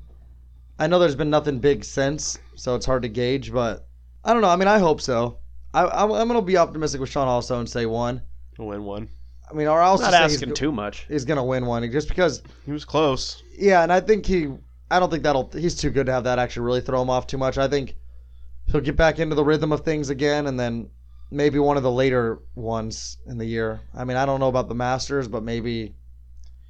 I know there's been nothing big since, so it's hard to gauge, but I don't know. I mean, I hope so. I'm going to be optimistic with Sean also and say one. He'll win one. I mean, or I'll not asking too much. He's going to win one just because he was close. Yeah, and I don't think he's too good to have that actually really throw him off too much. I think he'll get back into the rhythm of things again, and then maybe one of the later ones in the year. I mean, I don't know about the Masters, but maybe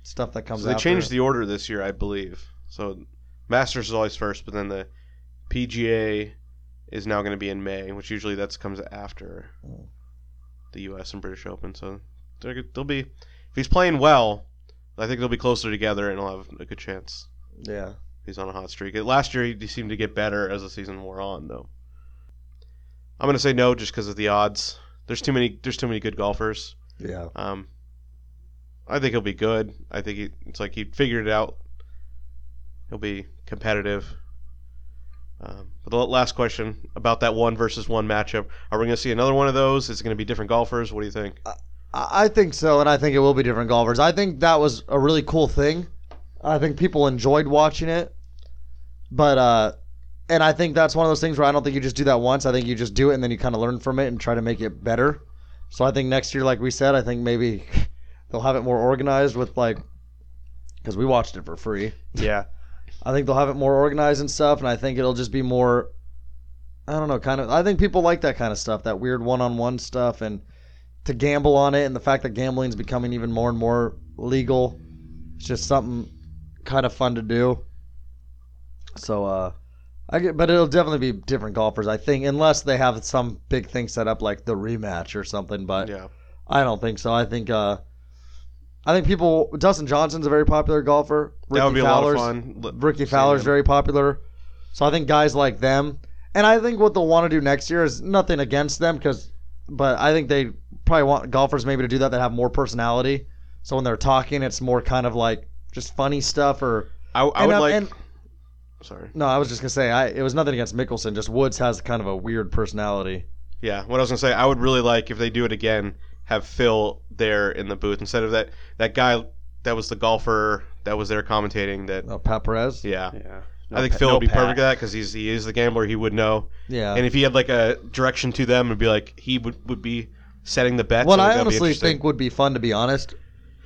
stuff that comes out. So they changed the order this year, I believe. So Masters is always first, but then the PGA is now going to be in May, which usually that comes after the U.S. and British Open. So they'll be, if he's playing well, I think they'll be closer together and he'll have a good chance. Yeah. He's on a hot streak. Last year, he seemed to get better as the season wore on, though. I'm going to say no just because of the odds. There's too many good golfers. Yeah. I think he'll be good. I think it's like he figured it out. He'll be competitive. But the last question about that 1-versus-1 matchup, are we going to see another one of those? Is it going to be different golfers? What do you think? I think so, and I think it will be different golfers. I think that was a really cool thing. I think people enjoyed watching it. But and I think that's one of those things where I don't think you just do that once. I think you just do it, and then you kind of learn from it and try to make it better. So I think next year, like we said, I think maybe they'll have it more organized with, like, because we watched it for free. Yeah. I think they'll have it more organized and stuff, and I think it'll just be more, I don't know, kind of, I think people like that kind of stuff, that weird one-on-one stuff, and to gamble on it, and the fact that gambling's becoming even more and more legal. It's just something kind of fun to do. So, but it'll definitely be different golfers, I think, unless they have some big thing set up like the rematch or something, but yeah. I don't think so. I think people – Dustin Johnson's a very popular golfer. That would be Fowler's, a lot of fun. Ricky Fowler's very popular. So I think guys like them – and I think what they'll want to do next year is nothing against them but I think they probably want golfers maybe to do that have more personality. So when they're talking, it's more kind of like just funny stuff or – Sorry. No, I was just going to say it was nothing against Mickelson. Just Woods has kind of a weird personality. Yeah, what I was going to say, I would really like if they do it again – have Phil there in the booth instead of that guy that was the golfer that was there commentating. Pat Perez? Yeah. No, I think Phil would be perfect at that because he is the gambler. He would know. Yeah. And if he had like a direction to them, it'd be like he would be setting the bets. What I honestly think would be fun, to be honest,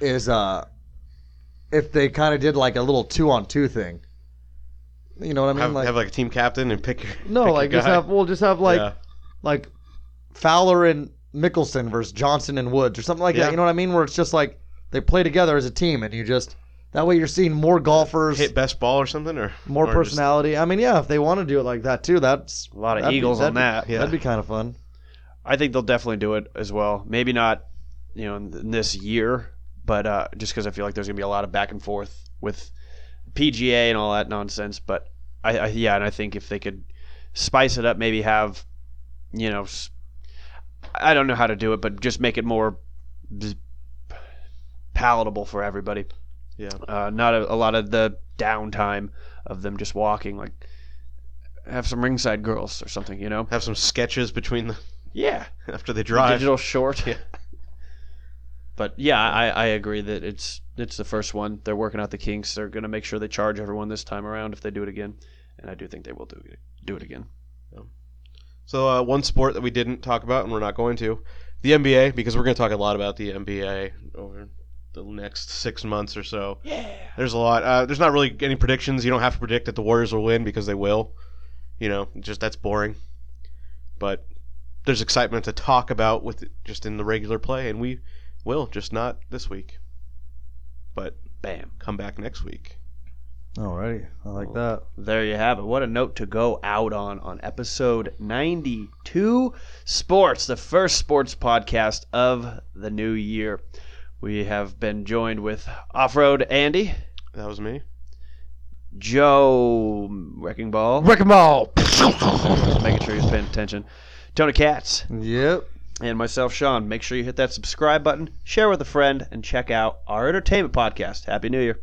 is if they kind of did like a little 2-on-2 thing. You know what I mean? Have like a team captain and pick your like Fowler and Mickelson versus Johnson and Woods or something like that. You know what I mean? Where it's just like they play together as a team and you just that way you're seeing more golfers hit best ball or something or more personality. Just... I mean, yeah, if they want to do it like that too, that's a lot of Eagles on that. Yeah, that'd be kind of fun. I think they'll definitely do it as well. Maybe not, in this year, but just because I feel like there's gonna be a lot of back and forth with PGA and all that nonsense. But I think if they could spice it up, maybe have, I don't know how to do it, but just make it more palatable for everybody. Yeah. Not a lot of the downtime of them just walking. Like, have some ringside girls or something, Have some sketches between the... Yeah. After they drive. Digital short. Yeah. But, yeah, I agree that it's the first one. They're working out the kinks. They're going to make sure they charge everyone this time around if they do it again. And I do think they will do it again. Yeah. So one sport that we didn't talk about, and we're not going to, the NBA, because we're going to talk a lot about the NBA over the next 6 months or so. Yeah. There's a lot. There's not really any predictions. You don't have to predict that the Warriors will win because they will. Just that's boring. But there's excitement to talk about with just in the regular play, and we will, just not this week. But bam, come back next week. Alrighty, I like that. There you have it. What a note to go out on episode 92, Sports, the first sports podcast of the new year. We have been joined with Off-Road Andy. That was me. Joe Wrecking Ball. Wrecking Ball! Making sure he's paying attention. Tony Katz. Yep. And myself, Sean. Make sure you hit that subscribe button, share with a friend, and check out our entertainment podcast. Happy New Year.